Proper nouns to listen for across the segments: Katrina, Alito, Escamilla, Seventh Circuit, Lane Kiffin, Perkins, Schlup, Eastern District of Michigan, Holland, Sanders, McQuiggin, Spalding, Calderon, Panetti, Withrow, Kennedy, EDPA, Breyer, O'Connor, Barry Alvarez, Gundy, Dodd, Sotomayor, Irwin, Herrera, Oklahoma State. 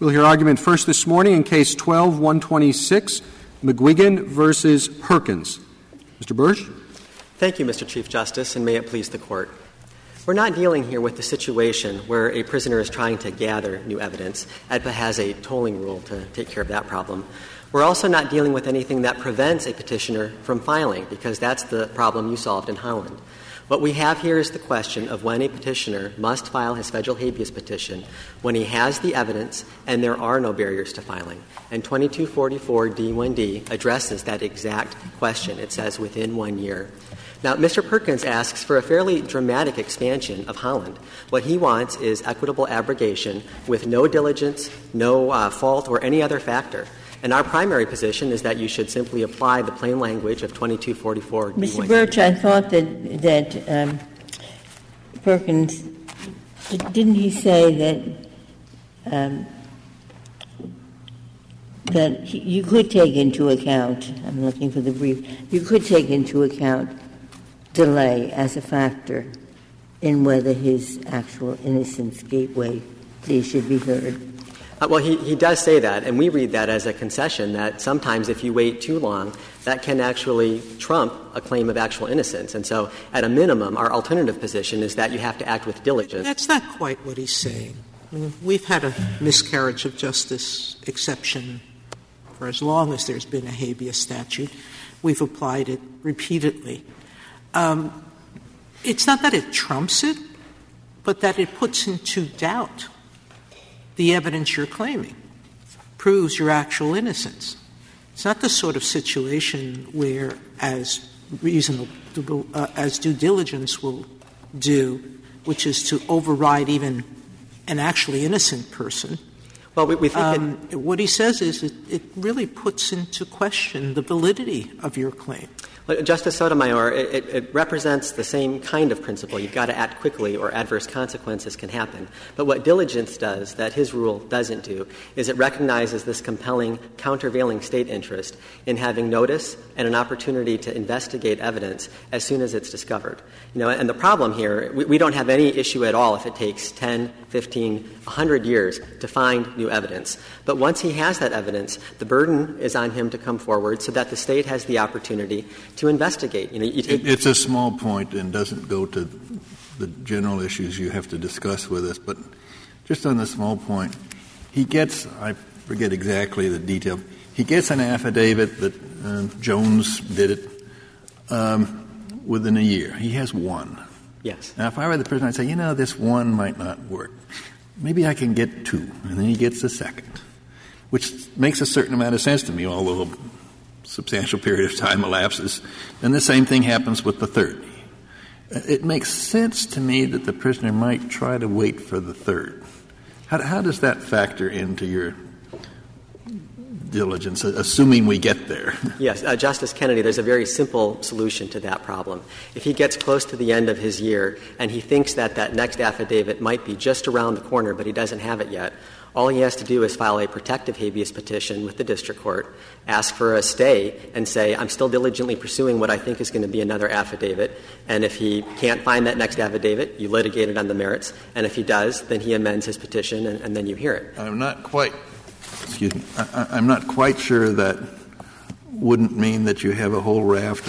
We'll hear argument first this morning in Case 12-126, McQuiggin versus Perkins. Mr. Bursch? Thank you, Mr. Chief Justice, and may it please the Court. We're not dealing here with the situation where a prisoner is trying to gather new evidence. AEDPA has a tolling rule to take care of that problem. We're also not dealing with anything that prevents a petitioner from filing, because that's the problem you solved in Holland. What we have here is the question of when a petitioner must file his federal habeas petition when he has the evidence and there are no barriers to filing. And 2244 D1D addresses that exact question. It says within 1 year. Now, Mr. Perkins asks for a fairly dramatic expansion of Holland. What he wants is equitable abrogation with no diligence, no fault, or any other factor. And our primary position is that you should simply apply the plain language of 2244 D1D. Mr. Bursch, I thought that Perkins, didn't he say that you could take into account, I'm looking for the brief, you could take into account delay as a factor in whether his actual innocence gateway plea should be heard? Well, he does say that, and we read that as a concession that sometimes if you wait too long, that can actually trump a claim of actual innocence. And so, at a minimum, our alternative position is that you have to act with diligence. That's not quite what he's saying. I mean, we've had a miscarriage of justice exception for as long as there's been a habeas statute. We've applied it repeatedly. It's not that it trumps it, but that it puts into doubt the evidence you're claiming, proves your actual innocence. It's not the sort of situation where, as due diligence will do, which is to override even an actually innocent person. Well, we think what he says is it really puts into question the validity of your claim. Justice Sotomayor, it represents the same kind of principle. You've got to act quickly or adverse consequences can happen. But what diligence does that his rule doesn't do is it recognizes this compelling, countervailing state interest in having notice and an opportunity to investigate evidence as soon as it's discovered. You know, and the problem here, we don't have any issue at all if it takes 10, 15, 100 years to find new evidence. But once he has that evidence, the burden is on him to come forward so that the state has the opportunity to investigate. You know, it's a small point and doesn't go to the general issues you have to discuss with us, but just on the small point, he gets, I forget exactly the detail, he gets an affidavit that Jones did it within a year. He has one. Yes. Now, if I were the person, I'd say, this one might not work. Maybe I can get two, and then he gets a second, which makes a certain amount of sense to me, although substantial period of time elapses, then the same thing happens with the third. It makes sense to me that the prisoner might try to wait for the third. How does that factor into your diligence, assuming we get there? Yes. Justice Kennedy, there's a very simple solution to that problem. If he gets close to the end of his year and he thinks that that next affidavit might be just around the corner, but he doesn't have it yet, all he has to do is file a protective habeas petition with the district court, ask for a stay, and say, I'm still diligently pursuing what I think is going to be another affidavit. And if he can't find that next affidavit, you litigate it on the merits. And if he does, then he amends his petition, and then you hear it. I'm not quite sure that wouldn't mean that you have a whole raft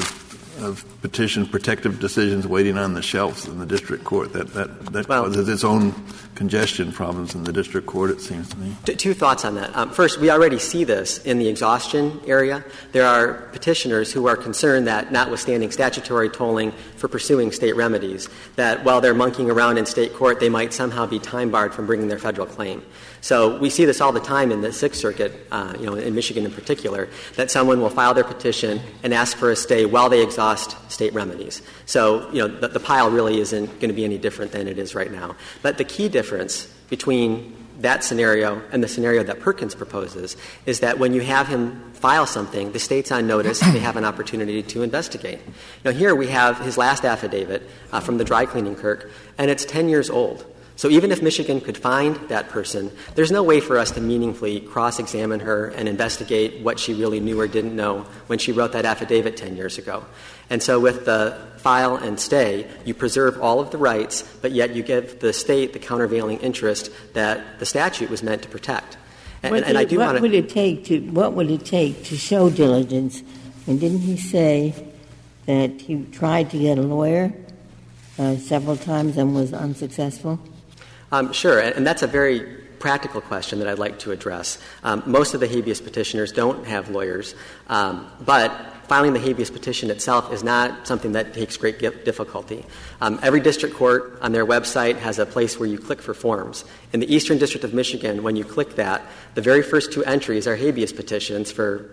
of petition protective decisions waiting on the shelves in the district court. That causes its own congestion problems in the district court, it seems to me. Two thoughts on that. First, we already see this in the exhaustion area. There are petitioners who are concerned that, notwithstanding statutory tolling for pursuing state remedies, that while they're monkeying around in state court, they might somehow be time-barred from bringing their federal claim. So we see this all the time in the Sixth Circuit, in Michigan in particular, that someone will file their petition and ask for a stay while they exhaust state remedies. So, the pile really isn't going to be any different than it is right now. But the key difference between that scenario and the scenario that Perkins proposes is that when you have him file something, the state's on notice, they have an opportunity to investigate. Now, here we have his last affidavit from the dry cleaning clerk, and it's 10 years old. So even if Michigan could find that person, there's no way for us to meaningfully cross-examine her and investigate what she really knew or didn't know when she wrote that affidavit 10 years ago. And so with the file and stay, you preserve all of the rights, but yet you give the state the countervailing interest that the statute was meant to protect. What would it take to show diligence? And didn't he say that he tried to get a lawyer several times and was unsuccessful? Sure, and that's a very practical question that I'd like to address. Most of the habeas petitioners don't have lawyers, but filing the habeas petition itself is not something that takes great difficulty. Every district court on their website has a place where you click for forms. In the Eastern District of Michigan, when you click that, the very first two entries are habeas petitions for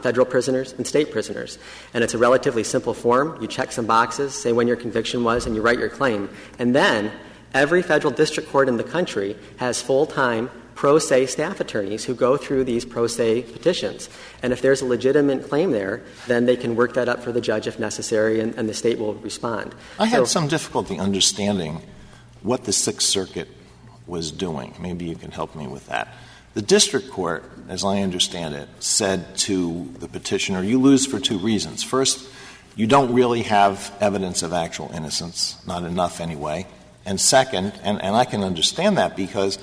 federal prisoners and state prisoners. And it's a relatively simple form. You check some boxes, say when your conviction was, and you write your claim. And then every federal district court in the country has full-time pro se staff attorneys who go through these pro se petitions. And if there's a legitimate claim there, then they can work that up for the judge if necessary, and the state will respond. I had some difficulty understanding what the Sixth Circuit was doing. Maybe you can help me with that. The district court, as I understand it, said to the petitioner, you lose for two reasons. First, you don't really have evidence of actual innocence, not enough anyway. And second, and I can understand that because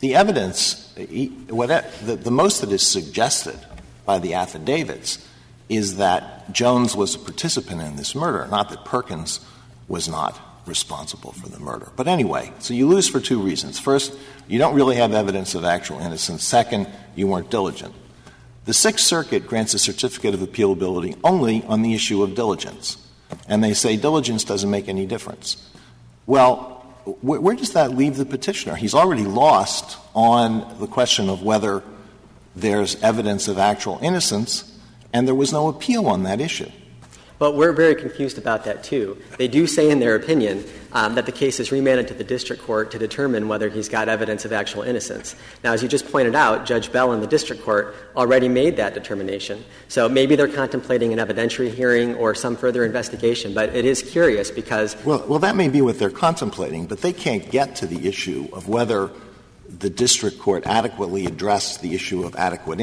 the evidence, the most that is suggested by the affidavits is that Jones was a participant in this murder, not that Perkins was not responsible for the murder. But anyway, so you lose for two reasons. First, you don't really have evidence of actual innocence. Second, you weren't diligent. The Sixth Circuit grants a certificate of appealability only on the issue of diligence. And they say diligence doesn't make any difference. Well, where does that leave the petitioner? He's already lost on the question of whether there's evidence of actual innocence, and there was no appeal on that issue. Well, we're very confused about that, too. They do say in their opinion that the case is remanded to the district court to determine whether he's got evidence of actual innocence. Now, as you just pointed out, Judge Bell in the district court already made that determination. So maybe they're contemplating an evidentiary hearing or some further investigation, but it is curious because — Well, that may be what they're contemplating, but they can't get to the issue of whether the district court adequately addressed the issue of actual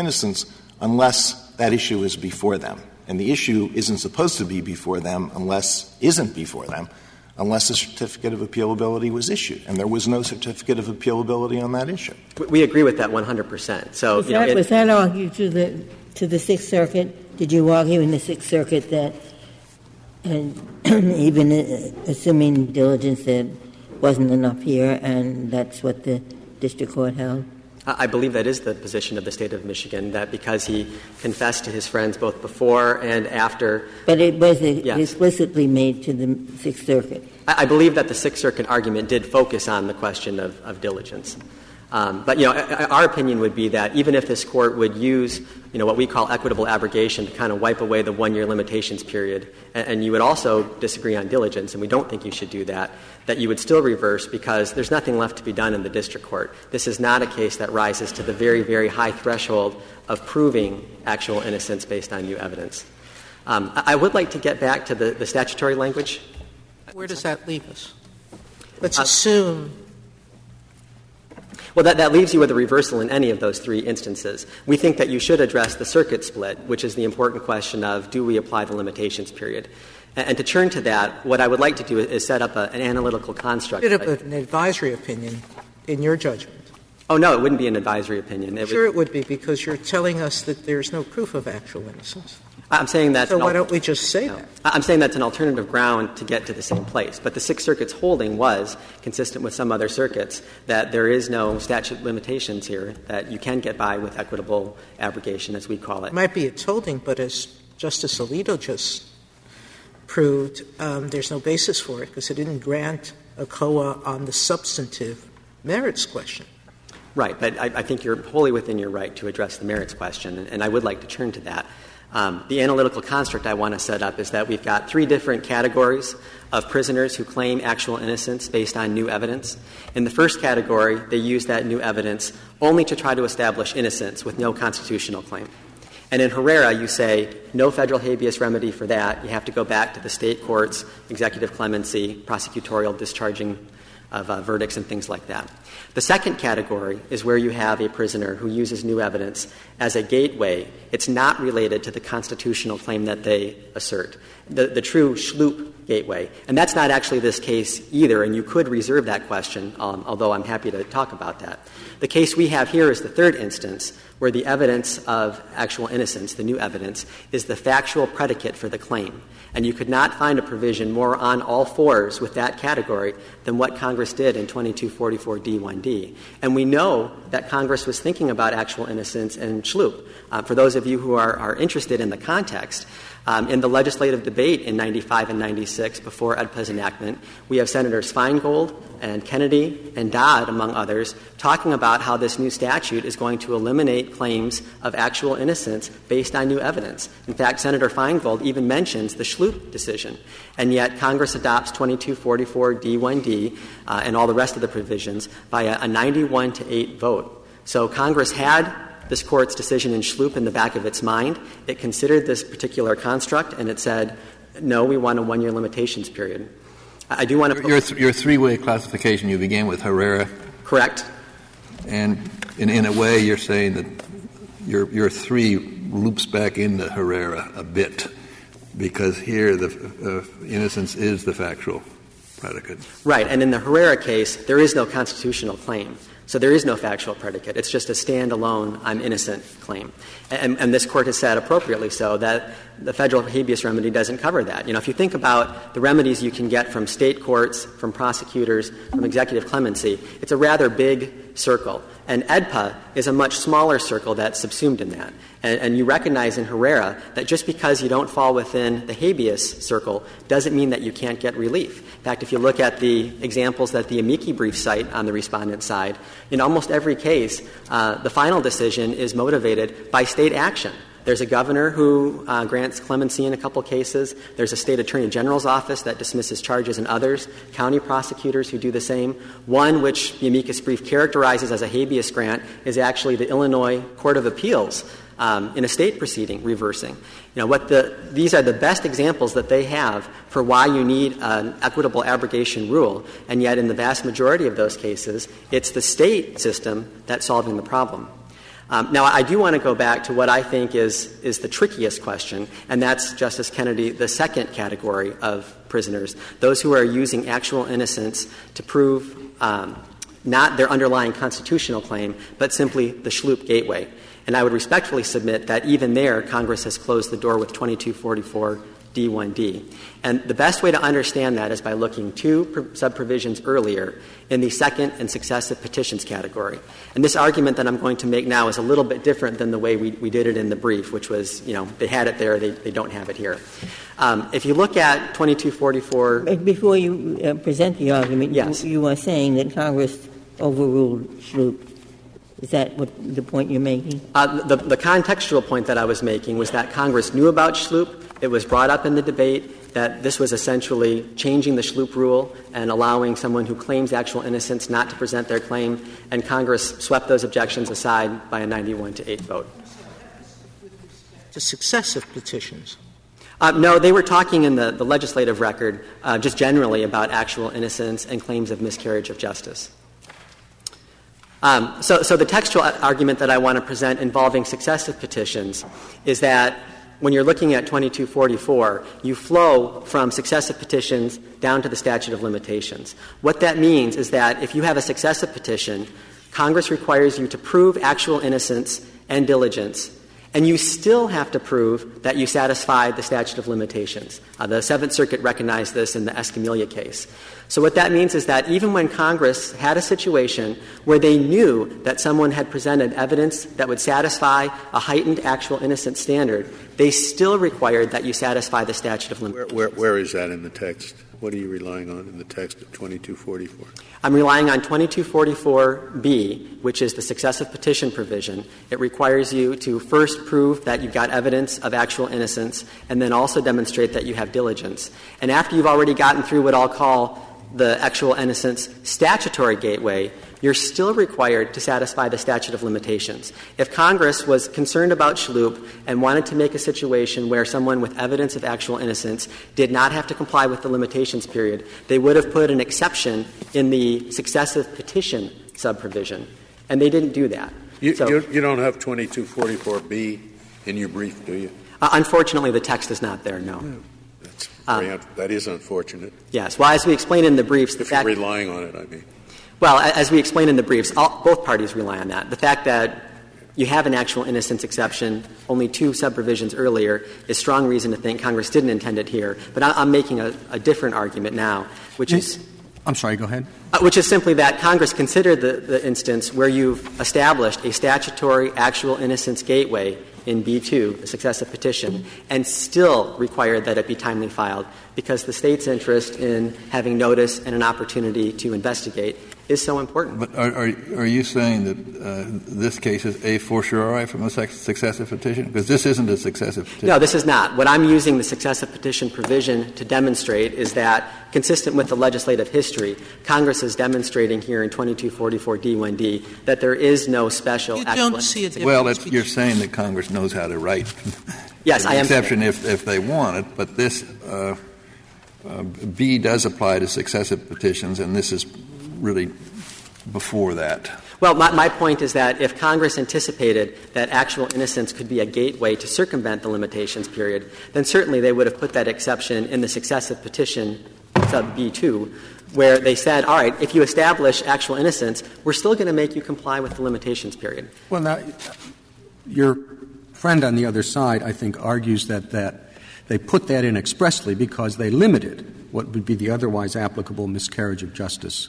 innocence unless that issue is before them. And the issue isn't supposed to be before them unless a certificate of appealability was issued. And there was no certificate of appealability on that issue. We agree with that 100%. So, was that argued to the Sixth Circuit? Did you argue in the Sixth Circuit that, even assuming diligence, there wasn't enough here, and that's what the district court held? I believe that is the position of the State of Michigan, that because he confessed to his friends both before and after. But it wasn't explicitly made to the Sixth Circuit. I believe that the Sixth Circuit argument did focus on the question of diligence. But, our opinion would be that even if this Court would use, what we call equitable abrogation to kind of wipe away the one-year limitations period, and you would also disagree on diligence, and we don't think you should do that, that you would still reverse because there's nothing left to be done in the district court. This is not a case that rises to the very, very high threshold of proving actual innocence based on new evidence. I would like to get back to the statutory language. Where does that leave us? Let's assume. Well, that leaves you with a reversal in any of those three instances. We think that you should address the circuit split, which is the important question of do we apply the limitations period. And to turn to that, what I would like to do is set up an analytical construct. Set up an advisory opinion in your judgment. Oh, no, it wouldn't be an advisory opinion. It would be, because you're telling us that there's no proof of actual innocence. I'm saying that's — so why don't we just say that? I'm saying that's an alternative ground to get to the same place. But the Sixth Circuit's holding was, consistent with some other circuits, that there is no statute of limitations here, that you can get by with equitable abrogation, as we call it. It might be its holding, but as Justice Alito just proved, there's no basis for it, because it didn't grant a COA on the substantive merits question. Right. But I think you're wholly within your right to address the merits question, and I would like to turn to that. The analytical construct I want to set up is that we've got three different categories of prisoners who claim actual innocence based on new evidence. In the first category, they use that new evidence only to try to establish innocence with no constitutional claim. And in Herrera, you say no federal habeas remedy for that. You have to go back to the state courts, executive clemency, prosecutorial discharging verdicts and things like that. The second category is where you have a prisoner who uses new evidence as a gateway. It's not related to the constitutional claim that they assert, the true Schlup gateway. And that's not actually this case either, and you could reserve that question, although I'm happy to talk about that. The case we have here is the third instance, where the evidence of actual innocence, the new evidence, is the factual predicate for the claim. And you could not find a provision more on all fours with that category than what Congress did in 2244D1D. And we know that Congress was thinking about actual innocence and Schlup. For those of you who are interested in the context, in the legislative debate in 95 and 96 before EDPA's enactment, we have Senators Feingold and Kennedy and Dodd, among others, talking about how this new statute is going to eliminate claims of actual innocence based on new evidence. In fact, Senator Feingold even mentions the Schlup decision. And yet Congress adopts 2244 D1D and all the rest of the provisions by a 91-8 vote. So Congress had this Court's decision in Schlup in the back of its mind. It considered this particular construct, and it said, no, we want a one-year limitations period. I do want to your three-way classification, you began with Herrera. Correct. And in a way, you're saying that your three loops back into Herrera a bit, because here the innocence is the factual predicate. Right. And in the Herrera case, there is no constitutional claim. So there is no factual predicate. It's just a standalone, I'm innocent claim. And this Court has said appropriately so that the federal habeas remedy doesn't cover that. You know, if you think about the remedies you can get from state courts, from prosecutors, from executive clemency, it's a rather big circle. And EDPA is a much smaller circle that's subsumed in that. And you recognize in Herrera that just because you don't fall within the habeas circle doesn't mean that you can't get relief. In fact, if you look at the examples that the amici brief cite on the respondent's side, in almost every case, the final decision is motivated by state action. There's a governor who grants clemency in a couple cases. There's a state attorney general's office that dismisses charges in others, county prosecutors who do the same. One, which the amicus brief characterizes as a habeas grant, is actually the Illinois Court of Appeals in a state proceeding reversing. You know, these are the best examples that they have for why you need an equitable abrogation rule, and yet in the vast majority of those cases, it's the state system that's solving the problem. Now, I do want to go back to what I think is the trickiest question, and that's, Justice Kennedy, the second category of prisoners, those who are using actual innocence to prove not their underlying constitutional claim, but simply the Schlup gateway. And I would respectfully submit that even there, Congress has closed the door with 2244 D1D. And the best way to understand that is by looking two subprovisions earlier in the second and successive petitions category. And this argument that I'm going to make now is a little bit different than the way we did it in the brief, which was, you know, they had it there, they don't have it here. If you look at 2244... Before you present the argument, yes. You are saying that Congress overruled Schlup. Is that the point you're making? The contextual point that I was making was that Congress knew about Schlup. It was brought up in the debate that this was essentially changing the Schlup rule and allowing someone who claims actual innocence not to present their claim, and Congress swept those objections aside by a 91-8 vote. To successive petitions? No, they were talking in the legislative record just generally about actual innocence and claims of miscarriage of justice. So the textual argument that I want to present involving successive petitions is that when you're looking at 2244, you flow from successive petitions down to the statute of limitations. What that means is that if you have a successive petition, Congress requires you to prove actual innocence and diligence, and you still have to prove that you satisfied the statute of limitations. The Seventh Circuit recognized this in the Escamilla case. So what that means is that even when Congress had a situation where they knew that someone had presented evidence that would satisfy a heightened actual innocence standard, they still required that you satisfy the statute of limitations. Where is that in the text? What are you relying on in the text of 2244? I'm relying on 2244B, which is the successive petition provision. It requires you to first prove that you've got evidence of actual innocence and then also demonstrate that you have diligence. And after you've already gotten through what I'll call the actual innocence statutory gateway, you're still required to satisfy the statute of limitations. If Congress was concerned about Schlup and wanted to make a situation where someone with evidence of actual innocence did not have to comply with the limitations period, they would have put an exception in the successive petition subprovision, and they didn't do that. You don't have 2244B in your brief, do you? Unfortunately, the text is not there, no. That is unfortunate. Yes. Well, as we explain in the briefs, the fact — if you're relying on it, I mean. Well, as we explain in the briefs, both parties rely on that. The fact that you have an actual innocence exception only two subprovisions earlier is strong reason to think Congress didn't intend it here. But I'm making a different argument now, which is — I'm sorry, go ahead. Which is simply that Congress considered the instance where you've established a statutory actual innocence gateway in B-2, the successive petition, and still required that it be timely filed because the state's interest in having notice and an opportunity to investigate is so important. But are you saying that this case is a fortiori from a successive petition? Because this isn't a successive petition. No, this is not. What I'm using the successive petition provision to demonstrate is that, consistent with the legislative history, Congress is demonstrating here in 2244D1D that there is no special — You don't see a difference. Well, you're saying that Congress knows how to write yes, an exception if they want it, but this B does apply to successive petitions, and this is really before that. Well, my point is that if Congress anticipated that actual innocence could be a gateway to circumvent the limitations period, then certainly they would have put that exception in the successive petition sub B2, where they said, all right, if you establish actual innocence, we're still going to make you comply with the limitations period. Well, now, your friend on the other side, I think, argues that they put that in expressly because they limited what would be the otherwise applicable miscarriage of justice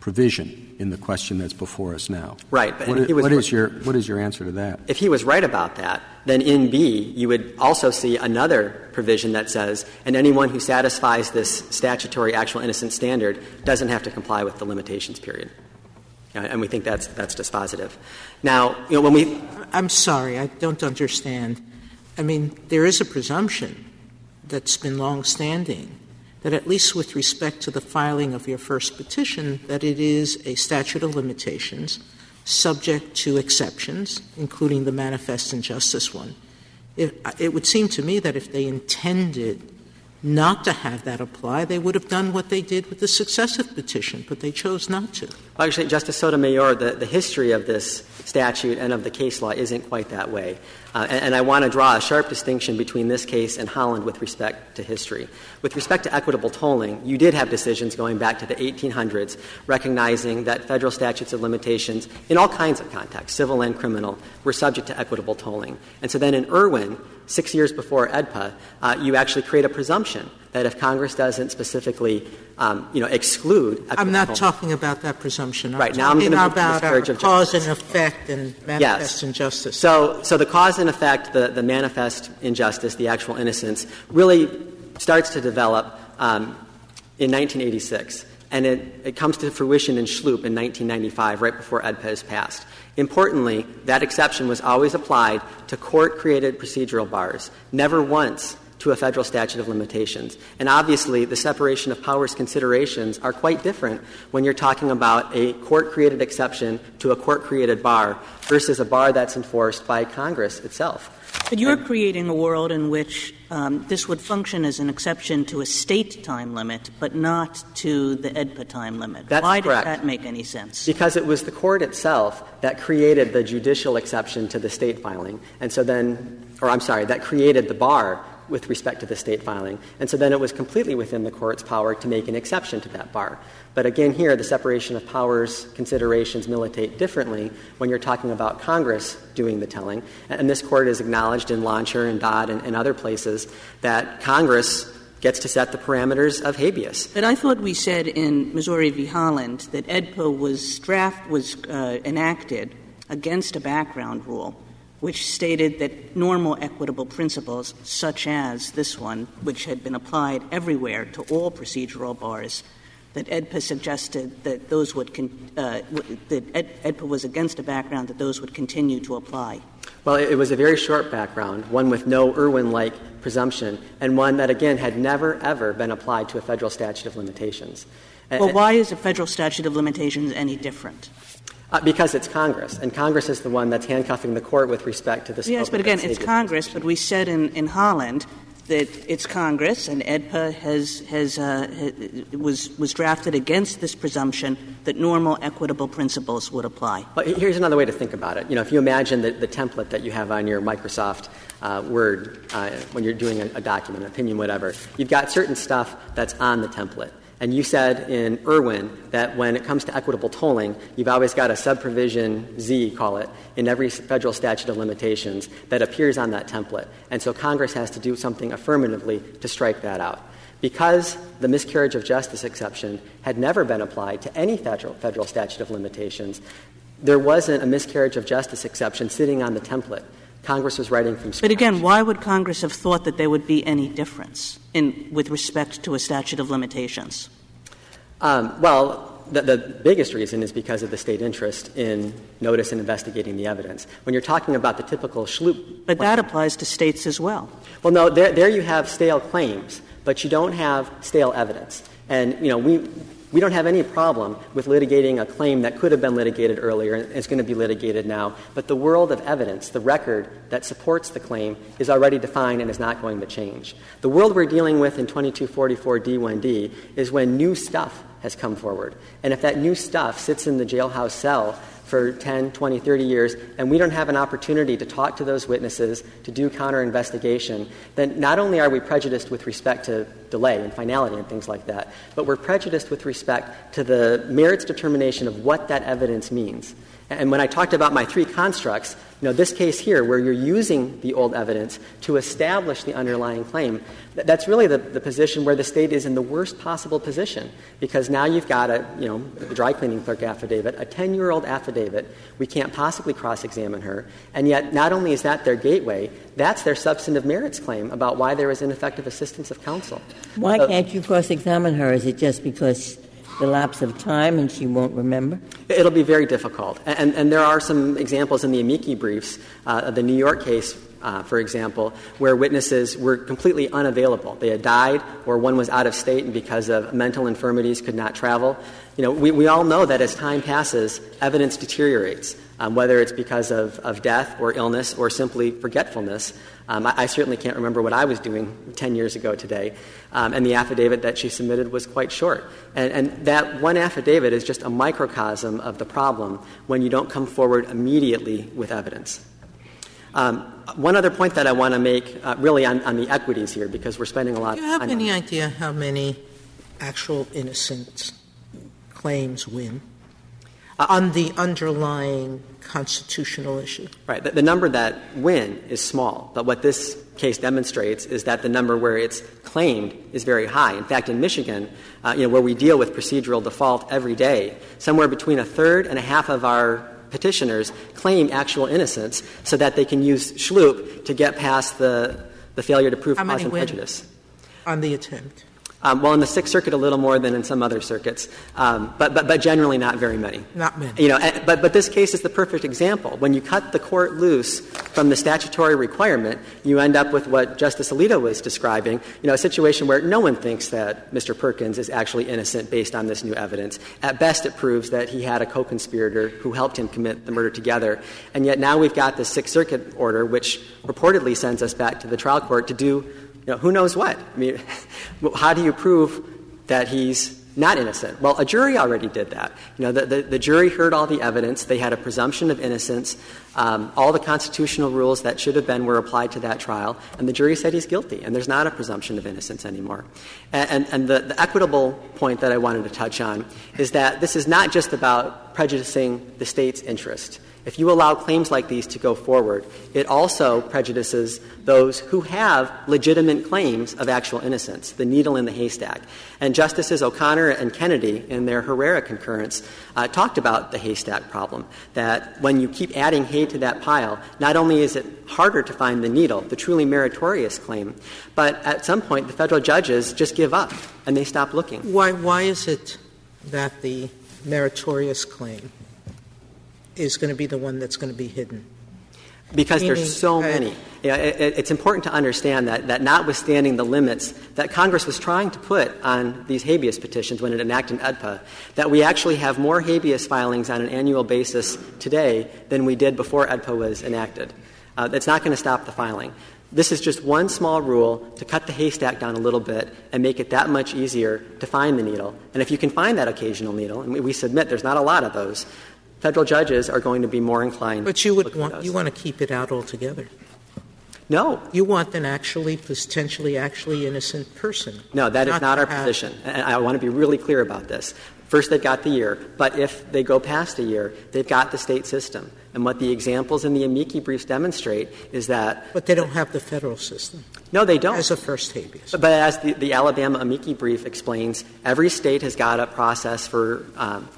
provision in the question that's before us now. Right. But what is your answer to that? If he was right about that, then in B you would also see another provision that says, and anyone who satisfies this statutory actual innocence standard doesn't have to comply with the limitations period. And we think that's dispositive. Now, you know, when we — I'm sorry. I don't understand. I mean, there is a presumption that's been longstanding that at least with respect to the filing of your first petition, that it is a statute of limitations subject to exceptions, including the manifest injustice one. It would seem to me that if they intended not to have that apply, they would have done what they did with the successive petition, but they chose not to. Well, actually, Justice Sotomayor, the history of this statute and of the case law isn't quite that way. And I want to draw a sharp distinction between this case and Holland with respect to history. With respect to equitable tolling, you did have decisions going back to the 1800s recognizing that federal statutes of limitations in all kinds of contexts, civil and criminal, were subject to equitable tolling. And so then in Irwin, 6 years before EDPA, you actually create a presumption that if Congress doesn't specifically, exclude equitable tolling. I'm not talking about that presumption. I'm right. Now I'm going to move to miscarriage of justice. Cause and effect and manifest injustice. So the cause and effect, the manifest injustice, the actual innocence, really starts to develop in 1986. And it comes to fruition in Schlup in 1995, right before EDPA is passed. Importantly, that exception was always applied to court-created procedural bars, never once to a federal statute of limitations. And obviously, the separation of powers considerations are quite different when you're talking about a court-created exception to a court-created bar versus a bar that's enforced by Congress itself. But you're creating a world in which this would function as an exception to a state time limit, but not to the EDPA time limit. That's correct. Why does that make any sense? Because it was the court itself that created the judicial exception to the state filing. And so then — or I'm sorry, that created the bar with respect to the state filing. And so then it was completely within the court's power to make an exception to that bar. But again, here, the separation of powers considerations militate differently when you're talking about Congress doing the telling. And this court has acknowledged in Launcher and Dodd and other places that Congress gets to set the parameters of habeas. But I thought we said in Missouri v. Holland that EDPA was enacted against a background rule, which stated that normal equitable principles, such as this one, which had been applied everywhere to all procedural bars, that EDPA suggested that those would — that EDPA was against a background that those would continue to apply. Well, it was a very short background, one with no Irwin-like presumption, and one that, again, had never, ever been applied to a federal statute of limitations. Well, why is a federal statute of limitations any different? Because it's Congress, and Congress is the one that's handcuffing the court with respect to this. Yes, but again, it's Congress, but we said in Holland that it's Congress, and EDPA was drafted against this presumption that normal equitable principles would apply. But here's another way to think about it. You know, if you imagine the template that you have on your Microsoft Word when you're doing a document, an opinion, whatever, you've got certain stuff that's on the template. And you said in Irwin that when it comes to equitable tolling, you've always got a subprovision Z, call it, in every federal statute of limitations that appears on that template. And so Congress has to do something affirmatively to strike that out. Because the miscarriage of justice exception had never been applied to any federal statute of limitations, there wasn't a miscarriage of justice exception sitting on the template. Congress was writing from scratch. But again, why would Congress have thought that there would be any difference with respect to a statute of limitations? Well, the biggest reason is because of the state interest in notice and investigating the evidence. When you're talking about the typical Schlup. But that applies to states as well. Well, no, there you have stale claims, but you don't have stale evidence. And, you know, we don't have any problem with litigating a claim that could have been litigated earlier and is going to be litigated now, but the world of evidence, the record that supports the claim, is already defined and is not going to change. The world we're dealing with in 2244 D1D is when new stuff has come forward. And if that new stuff sits in the jailhouse cell for 10, 20, 30 years, and we don't have an opportunity to talk to those witnesses, to do counter-investigation, then not only are we prejudiced with respect to delay and finality and things like that, but we're prejudiced with respect to the merits determination of what that evidence means. And when I talked about my three constructs, you know, this case here where you're using the old evidence to establish the underlying claim, that's really the position where the state is in the worst possible position, because now you've got a dry cleaning clerk affidavit, a 10-year-old affidavit. We can't possibly cross-examine her. And yet not only is that their gateway, that's their substantive merits claim about why there was ineffective assistance of counsel. Why can't you cross-examine her? Is it just because the lapse of time and she won't remember? It'll be very difficult. And there are some examples in the amici briefs, the New York case, for example, where witnesses were completely unavailable. They had died, or one was out of state and because of mental infirmities could not travel. You know, we all know that as time passes, evidence deteriorates, whether it's because of death or illness or simply forgetfulness. I certainly can't remember what I was doing 10 years ago today, and the affidavit that she submitted was quite short. And that one affidavit is just a microcosm of the problem when you don't come forward immediately with evidence. One other point that I want to make, really on the equities here, because we're spending a lot of time on it. Do you have any idea how many actual innocent claims win on the underlying constitutional issue? Right. The number that win is small, but what this case demonstrates is that the number where it's claimed is very high. In fact, in Michigan, where we deal with procedural default every day, somewhere between a third and a half of our petitioners claim actual innocence so that they can use Schlup to get past the failure to prove cause and prejudice. On the attempt? Well, in the Sixth Circuit, a little more than in some other circuits, but generally not very many. Not many. You know, but this case is the perfect example. When you cut the court loose from the statutory requirement, you end up with what Justice Alito was describing, you know, a situation where no one thinks that Mr. Perkins is actually innocent based on this new evidence. At best, it proves that he had a co-conspirator who helped him commit the murder together. And yet now we've got the Sixth Circuit order, which reportedly sends us back to the trial court to do who knows what? I mean, how do you prove that he's not innocent? Well, a jury already did that. You know, the jury heard all the evidence. They had a presumption of innocence. All the constitutional rules that should have been were applied to that trial, and the jury said he's guilty, and there's not a presumption of innocence anymore. And the equitable point that I wanted to touch on is that this is not just about prejudicing the state's interest. If you allow claims like these to go forward, it also prejudices those who have legitimate claims of actual innocence, the needle in the haystack. And Justices O'Connor and Kennedy, in their Herrera concurrence, talked about the haystack problem, that when you keep adding hay to that pile, not only is it harder to find the needle, the truly meritorious claim, but at some point the federal judges just give up and they stop looking. Why is it that the meritorious claim is going to be the one that's going to be hidden? Because there's so many. It's important to understand that notwithstanding the limits that Congress was trying to put on these habeas petitions when it enacted EDPA, that we actually have more habeas filings on an annual basis today than we did before EDPA was enacted. That's not going to stop the filing. This is just one small rule to cut the haystack down a little bit and make it that much easier to find the needle. And if you can find that occasional needle, and we submit there's not a lot of those, federal judges are going to be more inclined to look at those. But you want to keep it out altogether. No. You want an potentially innocent person. No, that is not our position. And I want to be really clear about this. First, they've got the year. But if they go past a year, they've got the state system. And what the examples in the amici briefs demonstrate is that — But they don't have the federal system. No, they don't. As a first habeas. But as the Alabama amici brief explains, every state has got a process for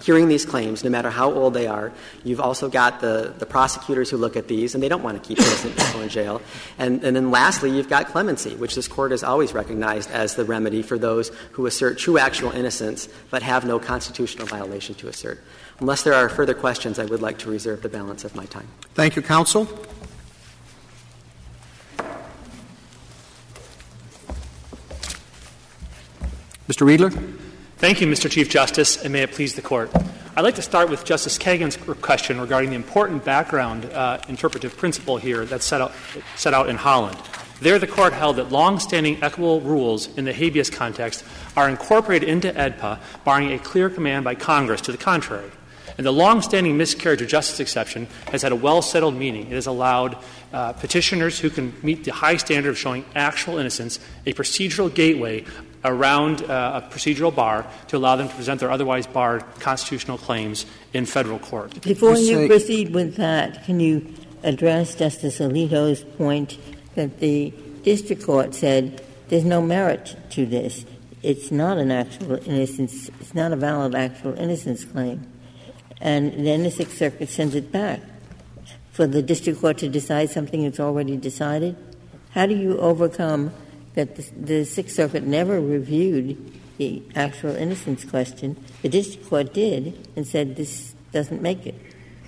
hearing these claims, no matter how old they are. You've also got the prosecutors who look at these, and they don't want to keep innocent people in jail. And then lastly, you've got clemency, which this Court has always recognized as the remedy for those who assert true actual innocence but have no constitutional violation to assert. Unless there are further questions, I would like to reserve the balance of my time. Thank you, counsel. Mr. Riedler. Thank you, Mr. Chief Justice, and may it please the Court. I'd like to start with Justice Kagan's question regarding the important background interpretive principle here that's set out in Holland. There, the Court held that longstanding equitable rules in the habeas context are incorporated into AEDPA, barring a clear command by Congress to the contrary. And the longstanding miscarriage of justice exception has had a well-settled meaning. It has allowed petitioners who can meet the high standard of showing actual innocence a procedural gateway around a procedural bar to allow them to present their otherwise barred constitutional claims in federal court. Before you proceed with that, can you address Justice Alito's point that the district court said there's no merit to this? It's not an actual innocence. It's not a valid actual innocence claim. And then the Sixth Circuit sends it back for the district court to decide something it's already decided. How do you overcome that the Sixth Circuit never reviewed the actual innocence question? The district court did and said this doesn't make it.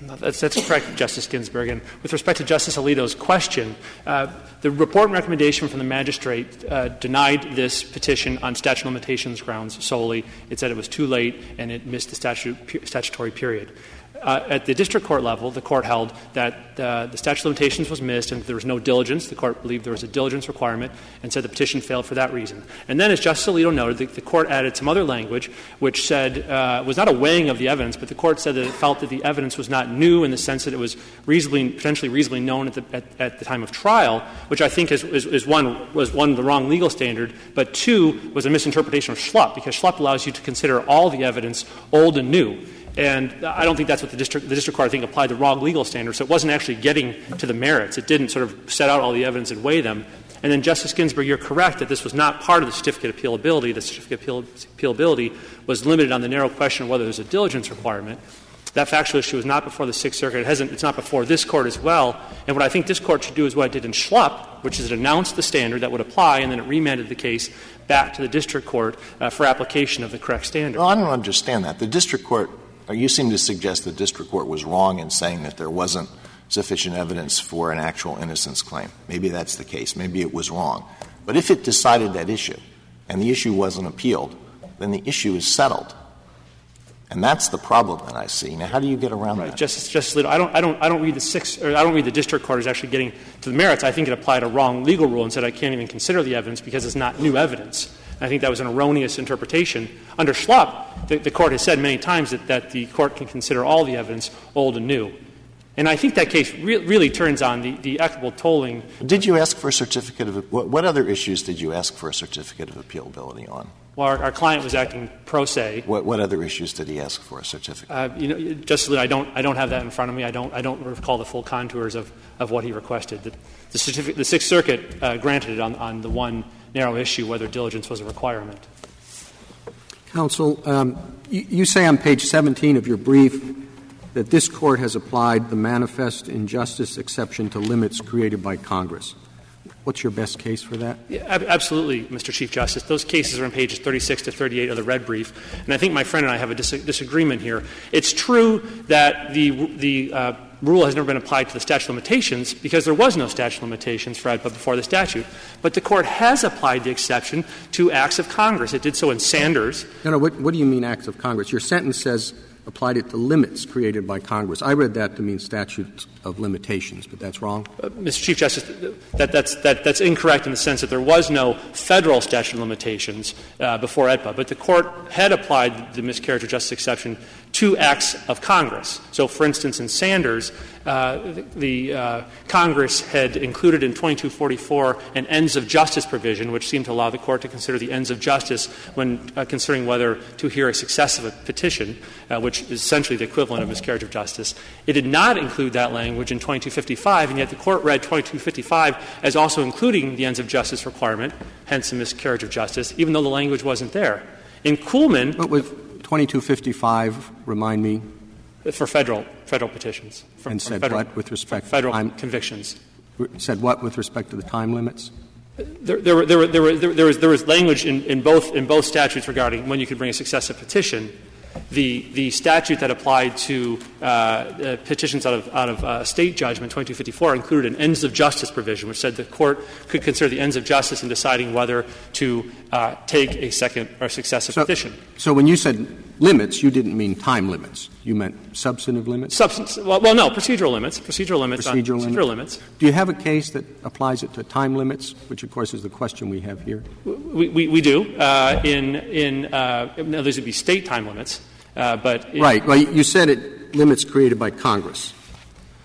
That's correct, Justice Ginsburg. And with respect to Justice Alito's question, the report and recommendation from the magistrate denied this petition on statute of limitations grounds solely. It said it was too late and it missed the statutory period. At the district court level, the Court held that the statute of limitations was missed and there was no diligence. The Court believed there was a diligence requirement and said the petition failed for that reason. And then, as Justice Alito noted, the Court added some other language which said was not a weighing of the evidence, but the Court said that it felt that the evidence was not new in the sense that it was potentially reasonably known at the time of trial, which I think was one, the wrong legal standard, but two, was a misinterpretation of Schlup, because Schlup allows you to consider all the evidence, old and new. And I don't think that's what the district court, I think, applied the wrong legal standard. So it wasn't actually getting to the merits. It didn't sort of set out all the evidence and weigh them. And then, Justice Ginsburg, you're correct that this was not part of the certificate of appealability. The certificate of appealability was limited on the narrow question of whether there's a diligence requirement. That factual issue was not before the Sixth Circuit. It's not before this Court as well. And what I think this Court should do is what it did in Schlup, which is it announced the standard that would apply, and then it remanded the case back to the district court for application of the correct standard. Well, I don't understand that. The district court — you seem to suggest the district court was wrong in saying that there wasn't sufficient evidence for an actual innocence claim. Maybe that's the case. Maybe it was wrong. But if it decided that issue and the issue wasn't appealed, then the issue is settled. And that's the problem that I see. Now, how do you get around that? Justice Alito, I don't read the Sixth — or I don't read the district court as actually getting to the merits. I think it applied a wrong legal rule and said I can't even consider the evidence because it's not new evidence. And I think that was an erroneous interpretation. Under Schlup, the Court has said many times that the Court can consider all the evidence, old and new. And I think that case really turns on the equitable tolling. Did you ask for a certificate of — what other issues did you ask for a certificate of appealability on? Well, our client was acting pro se. What other issues did he ask for a certificate? Justice Alito, I don't have that in front of me. I don't recall the full contours of what he requested. The Sixth Circuit granted it on the one narrow issue, whether diligence was a requirement. Counsel, you say on page 17 of your brief that this Court has applied the manifest injustice exception to limits created by Congress. What's your best case for that? Yeah, absolutely, Mr. Chief Justice. Those cases are on pages 36 to 38 of the red brief. And I think my friend and I have a disagreement here. It's true that the rule has never been applied to the statute of limitations because there was no statute of limitations for AEDPA before the statute. But the Court has applied the exception to acts of Congress. It did so in Sanders. No, what do you mean acts of Congress? Your sentence says applied it to limits created by Congress. I read that to mean statute of limitations, but that's wrong? Mr. Chief Justice, that's incorrect in the sense that there was no federal statute of limitations before AEDPA, but the Court had applied the miscarriage of justice exception to acts of Congress. So, for instance, in Sanders, Congress had included in 2244 an ends of justice provision, which seemed to allow the Court to consider the ends of justice when considering whether to hear a successive petition, which is essentially the equivalent of miscarriage of justice. It did not include that language in 2255, and yet the Court read 2255 as also including the ends of justice requirement, hence the miscarriage of justice, even though the language wasn't there. In Kuhlman — But with 2255, remind me? For federal petitions. And said what with respect to federal convictions? Said what with respect to the time limits? There was language in both statutes regarding when you could bring a successive petition. The statute that applied to petitions out of state judgment, 2254, included an ends of justice provision, which said the Court could consider the ends of justice in deciding whether to take a second or successive petition. So when you said limits, you didn't mean time limits. You meant substantive limits? No, procedural limits. Procedural limits. Do you have a case that applies it to time limits, which, of course, is the question we have here? We do. Those would be state time limits. Right. Well, you said it limits created by Congress.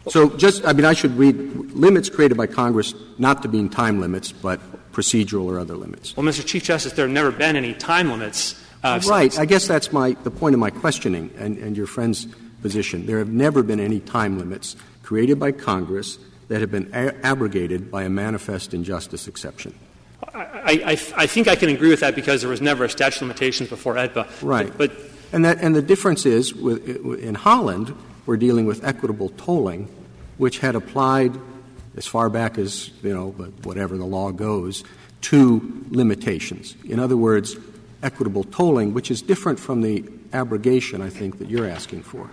So I should read limits created by Congress not to mean time limits, but procedural or other limits. Well, Mr. Chief Justice, there have never been any time limits. Right. I guess that's the point of my questioning and your friend's position. There have never been any time limits created by Congress that have been abrogated by a manifest injustice exception. I think I can agree with that because there was never a statute of limitations before AEDPA. Right. And the difference is, in Holland, we're dealing with equitable tolling, which had applied as far back as, whatever the law goes, to limitations. In other words, equitable tolling, which is different from the abrogation, I think, that you're asking for.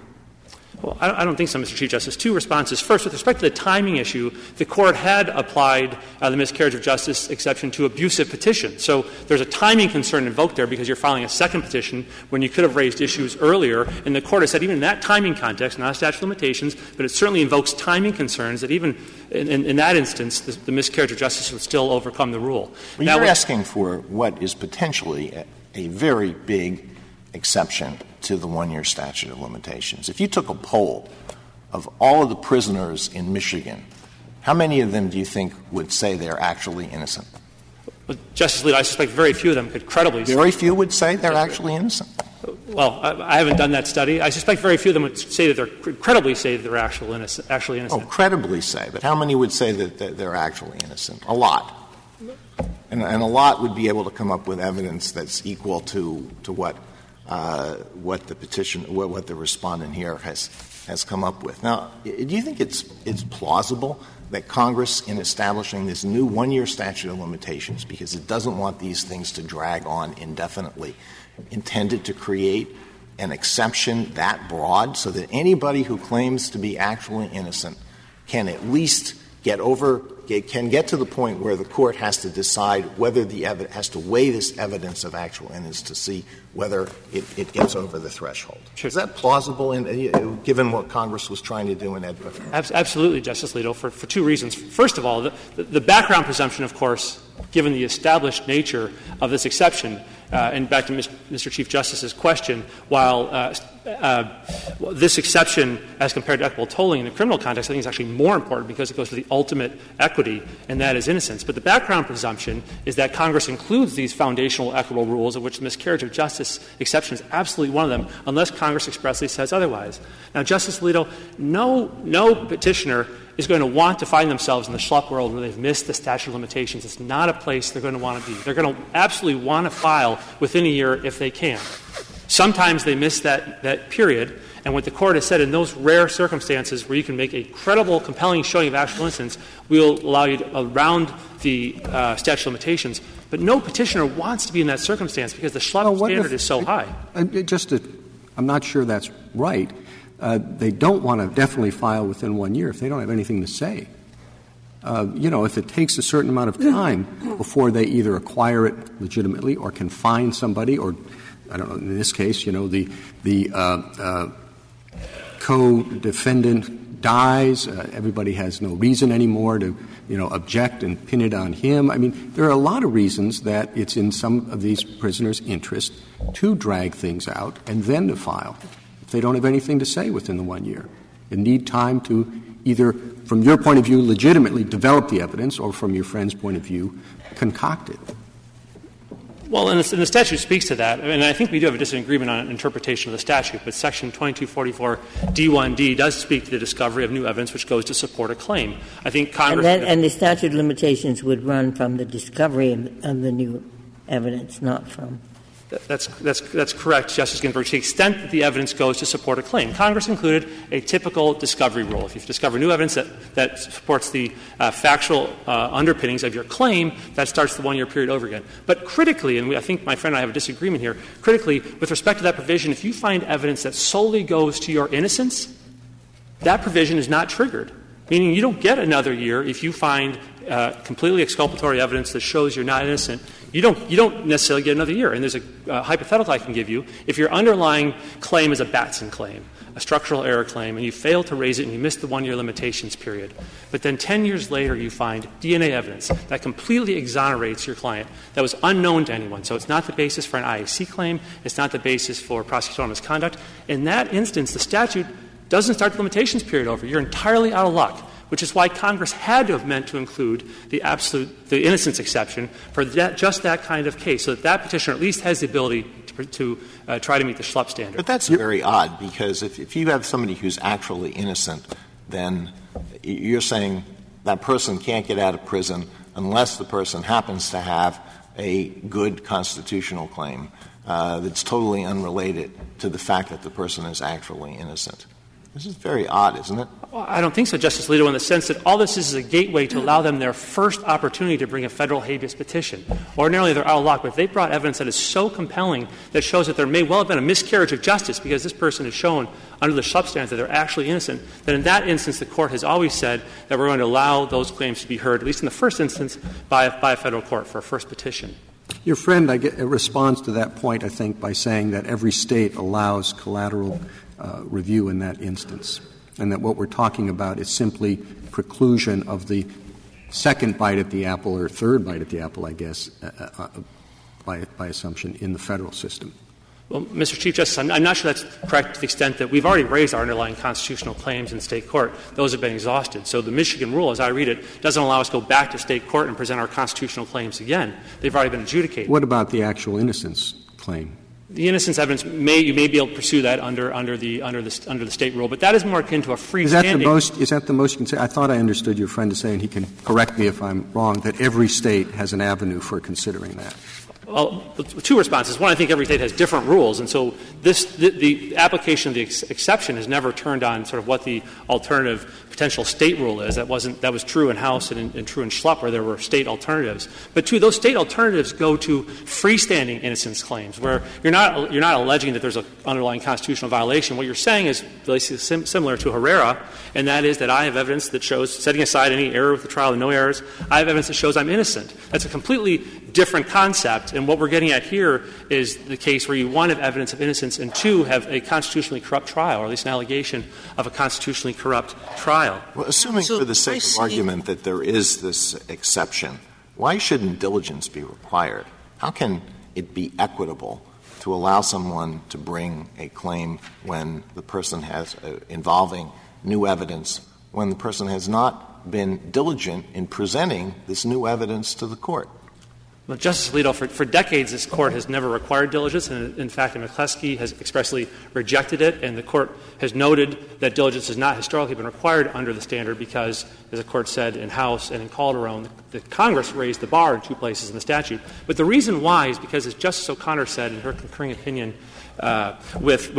Well, I don't think so, Mr. Chief Justice. Two responses. First, with respect to the timing issue, the Court had applied the miscarriage of justice exception to abusive petitions. So there's a timing concern invoked there because you're filing a second petition when you could have raised issues earlier. And the Court has said even in that timing context, not a statute of limitations, but it certainly invokes timing concerns that even in that instance, the miscarriage of justice would still overcome the rule. Well, now, you're asking for what is potentially a very big exception to the one-year statute of limitations. If you took a poll of all of the prisoners in Michigan, how many of them do you think would say they're actually innocent? Well, Justice Alito, I suspect very few of them could credibly say. Very few would say they're actually innocent. Well, I haven't done that study. I suspect very few of them would say that they're credibly say that they're actually innocent. Oh, credibly say. But how many would say that they're actually innocent? A lot. And a lot would be able to come up with evidence that's equal to what the petition, what the respondent here has come up with. Now, do you think it's plausible that Congress, in establishing this new one-year statute of limitations, because it doesn't want these things to drag on indefinitely, intended to create an exception that broad so that anybody who claims to be actually innocent can at least get to the point where the Court has to decide whether has to weigh this evidence of actual innocence to see whether it gets over the threshold. Sure. Is that plausible given what Congress was trying to do in AEDPA? Absolutely, Justice Alito, for two reasons. First of all, the background presumption, of course, given the established nature of this exception, and back to Mr. Chief Justice's question, while this exception, as compared to equitable tolling in the criminal context, I think is actually more important because it goes to the ultimate equity, and that is innocence. But the background presumption is that Congress includes these foundational equitable rules, of which the miscarriage of justice exception is absolutely one of them, unless Congress expressly says otherwise. Now, Justice Alito, no petitioner is going to want to find themselves in the Schlup world where they've missed the statute of limitations. It's not a place they're going to want to be. They're going to absolutely want to file within a year if they can. Sometimes they miss that period, and what the Court has said in those rare circumstances where you can make a credible, compelling showing of actual innocence, we'll allow you to around the statute of limitations. But no petitioner wants to be in that circumstance because the Schlup standard is so high. I'm not sure that's right. They don't want to definitely file within 1 year if they don't have anything to say. You know, if it takes a certain amount of time before they either acquire it legitimately or can find somebody or, I don't know, in this case, you know, the co-defendant dies, everybody has no reason anymore to, you know, object and pin it on him. I mean, there are a lot of reasons that it's in some of these prisoners' interest to drag things out and then to file. If they don't have anything to say within the 1 year, they need time to either, from your point of view, legitimately develop the evidence, or from your friend's point of view, concoct it. Well, and the statute speaks to that. And I think we do have a disagreement on interpretation of the statute, but Section 2244 D1D does speak to the discovery of new evidence which goes to support a claim. I think Congress — and the statute of limitations would run from the discovery of the new evidence, not from — That's correct, Justice Ginsburg, to the extent that the evidence goes to support a claim. Congress included a typical discovery rule. If you discover new evidence that supports the factual underpinnings of your claim, that starts the one-year period over again. But critically, and I think my friend and I have a disagreement here, critically, with respect to that provision, if you find evidence that solely goes to your innocence, that provision is not triggered, meaning you don't get another year if you find completely exculpatory evidence that shows you're not innocent. You don't necessarily get another year. And there's a hypothetical I can give you. If your underlying claim is a Batson claim, a structural error claim, and you fail to raise it and you miss the one-year limitations period, but then 10 years later you find DNA evidence that completely exonerates your client, that was unknown to anyone. So it's not the basis for an IAC claim. It's not the basis for prosecutorial misconduct. In that instance, the statute doesn't start the limitations period over. You're entirely out of luck, which is why Congress had to have meant to include the innocence exception for just that kind of case, so that petitioner at least has the ability to try to meet the Schlup standard. But that's very odd, because if you have somebody who's actually innocent, then you're saying that person can't get out of prison unless the person happens to have a good constitutional claim that's totally unrelated to the fact that the person is actually innocent. This is very odd, isn't it? Well, I don't think so, Justice Alito, in the sense that all this is a gateway to allow them their first opportunity to bring a federal habeas petition. Ordinarily, they're out of luck, but if they brought evidence that is so compelling that shows that there may well have been a miscarriage of justice because this person is shown under the Schlup standard that they're actually innocent, then in that instance, the Court has always said that we're going to allow those claims to be heard, at least in the first instance, by a federal court for a first petition. Your friend responds to that point, I think, by saying that every state allows collateral review in that instance, and that what we're talking about is simply preclusion of the second bite at the apple or third bite at the apple, I guess, by assumption, in the federal system. Well, Mr. Chief Justice, I'm not sure that's correct to the extent that we've already raised our underlying constitutional claims in state court. Those have been exhausted. So the Michigan rule, as I read it, doesn't allow us to go back to state court and present our constitutional claims again. They've already been adjudicated. What about the actual innocence claim? The innocence evidence you may be able to pursue that under the state rule, but that is more akin to a freestanding. Is that the most? I thought I understood your friend to say, and he can correct me if I'm wrong, that every state has an avenue for considering that. Well, two responses. One, I think every state has different rules, and so the application of the exception has never turned on sort of what the alternative potential state rule is. That was true in House and true in Schlup, where there were state alternatives. But two, those state alternatives go to freestanding innocence claims, where you're not alleging that there's an underlying constitutional violation. What you're saying is basically similar to Herrera, and that is that I have evidence that shows, setting aside any error with the trial and no errors, I have evidence that shows I'm innocent. That's a completely different concept, and what we're getting at here is the case where you, one, have evidence of innocence, and two, have a constitutionally corrupt trial, or at least an allegation of a constitutionally corrupt trial. Well, assuming for the sake of argument that there is this exception, why shouldn't diligence be required? How can it be equitable to allow someone to bring a claim when the person has involving new evidence, when the person has not been diligent in presenting this new evidence to the court? Well, Justice Alito, for decades, this Court has never required diligence, and in fact, McCleskey has expressly rejected it, and the Court has noted that diligence has not historically been required under the standard because, as the Court said in House and in Calderon, the Congress raised the bar in two places in the statute. But the reason why is because, as Justice O'Connor said in her concurring opinion in Withrow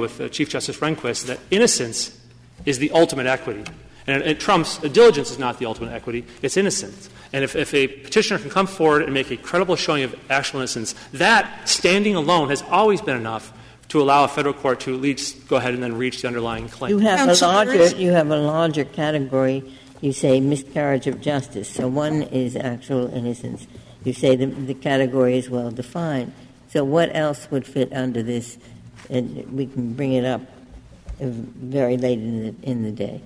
with Chief Justice Rehnquist, that innocence is the ultimate equity. And it trumps — diligence is not the ultimate equity, it's innocence. And if a petitioner can come forward and make a credible showing of actual innocence, that, standing alone, has always been enough to allow a federal court to at least go ahead and then reach the underlying claim. You have a larger category. You say miscarriage of justice. So one is actual innocence. You say the category is well-defined. So what else would fit under this? And we can bring it up very late in the day.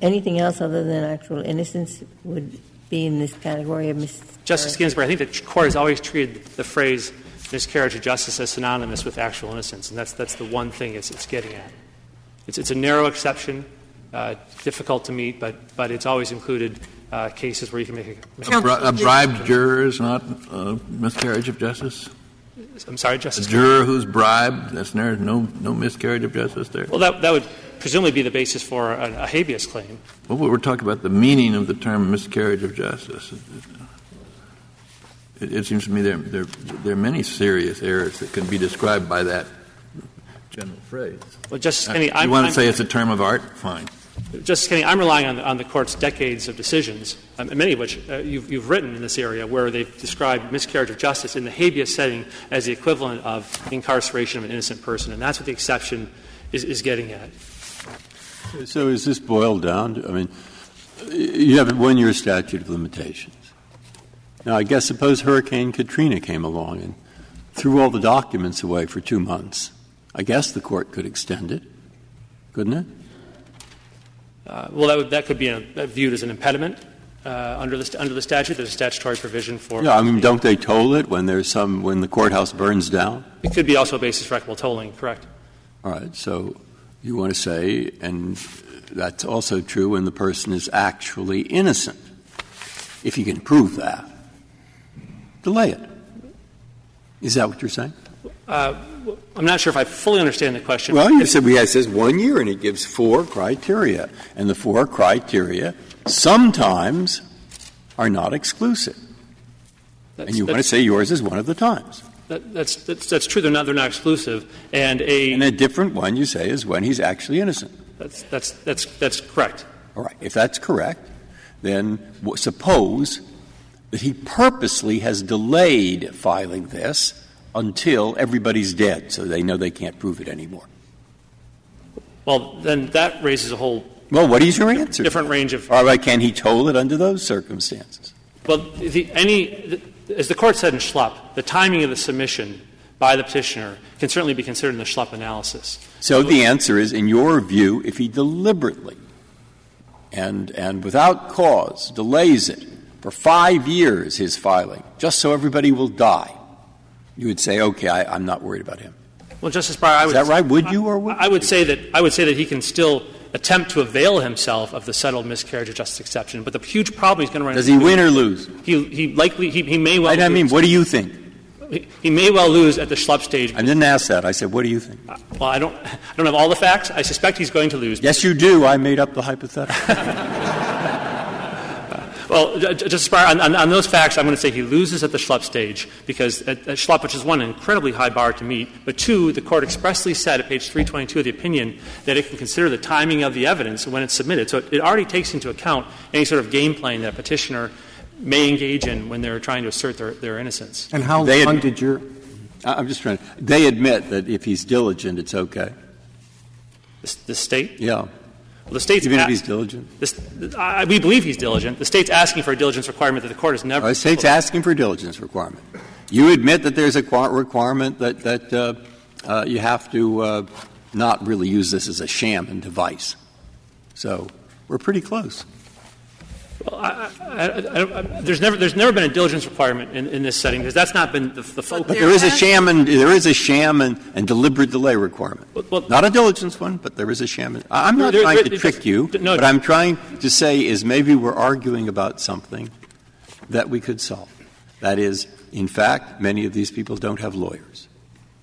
Anything else other than actual innocence would be in this category of miscarriage? Justice Ginsburg, I think the court has always treated the phrase miscarriage of justice as synonymous with actual innocence, and that's the one thing it's getting at. It's a narrow exception, difficult to meet, but it's always included cases where you can make a bribed juror is not miscarriage of justice? I'm sorry, Justice? A juror who's bribed, that's no miscarriage of justice there? Well, that would presumably be the basis for a habeas claim. Well, we're talking about the meaning of the term miscarriage of justice. It seems to me there are many serious errors that can be described by that general phrase. Well, Justice Kennedy, you want to say it's a term of art? Fine. Justice Kennedy, I'm relying on the Court's decades of decisions, many of which you've written in this area, where they've described miscarriage of justice in the habeas setting as the equivalent of incarceration of an innocent person, and that's what the exception is getting at. So is this boiled down to, I mean, you have a one-year statute of limitations. Now, I guess suppose Hurricane Katrina came along and threw all the documents away for 2 months. I guess the court could extend it, couldn't it? Well, that could be viewed as an impediment under the statute. There's a statutory provision for. Yeah, I mean, don't they toll it when the courthouse burns down? It could be also a basis for equitable tolling, correct? All right. So you want to say, and that's also true when the person is actually innocent, if you can prove that. Delay it. Is that what you're saying? I'm not sure if I fully understand the question. Well, you said it says 1 year, and it gives 4 criteria. And the 4 criteria sometimes are not exclusive. And you want to say yours is one of the times. That's true. They're not exclusive. And a different one, you say, is when he's actually innocent. That's correct. All right. If that's correct, then suppose that he purposely has delayed filing this until everybody's dead, so they know they can't prove it anymore. Well, then that raises a whole what is your answer? Different range of. All right, can he toll it under those circumstances? Well, as the Court said in Schlup, the timing of the submission by the petitioner can certainly be considered in the Schlup analysis. So the answer is, in your view, if he deliberately and without cause delays it, for 5 years, his filing, just so everybody will die, you would say, okay, I'm not worried about him. Well, Justice Breyer, I would — is that right? Would you or would you? I would say that he can still attempt to avail himself of the settled miscarriage of justice exception, but the huge problem he's going to run into — does he win or lose? He may well lose. I mean, what do you think? He may well lose at the Schlup stage. I didn't ask that. I said, what do you think? Well, I don't have all the facts. I suspect he's going to lose. Yes, you do. I made up the hypothetical. Well, Justice Breyer, on those facts, I'm going to say he loses at the Schlup stage because at Schlup, which is one, an incredibly high bar to meet, but two, the Court expressly said at page 322 of the opinion that it can consider the timing of the evidence when it's submitted. So it already takes into account any sort of game playing that a petitioner may engage in when they're trying to assert their innocence. And how long did your — I'm just trying to — they admit that if he's diligent, it's okay. The State? Yeah. Well, the State's — even if he's diligent? We believe he's diligent. The State's asking for a diligence requirement that the Court has never — the State's asking for a diligence requirement. You admit that there's a requirement that you have to not really use this as a sham and device. So we're pretty close. Well, there's never been a diligence requirement in this setting because that's not been the focus. But there is a sham and deliberate delay requirement. Well, not a diligence one, but there is a sham. I'm not trying to trick you, but I'm trying to say is maybe we're arguing about something that we could solve. That is, in fact, many of these people don't have lawyers.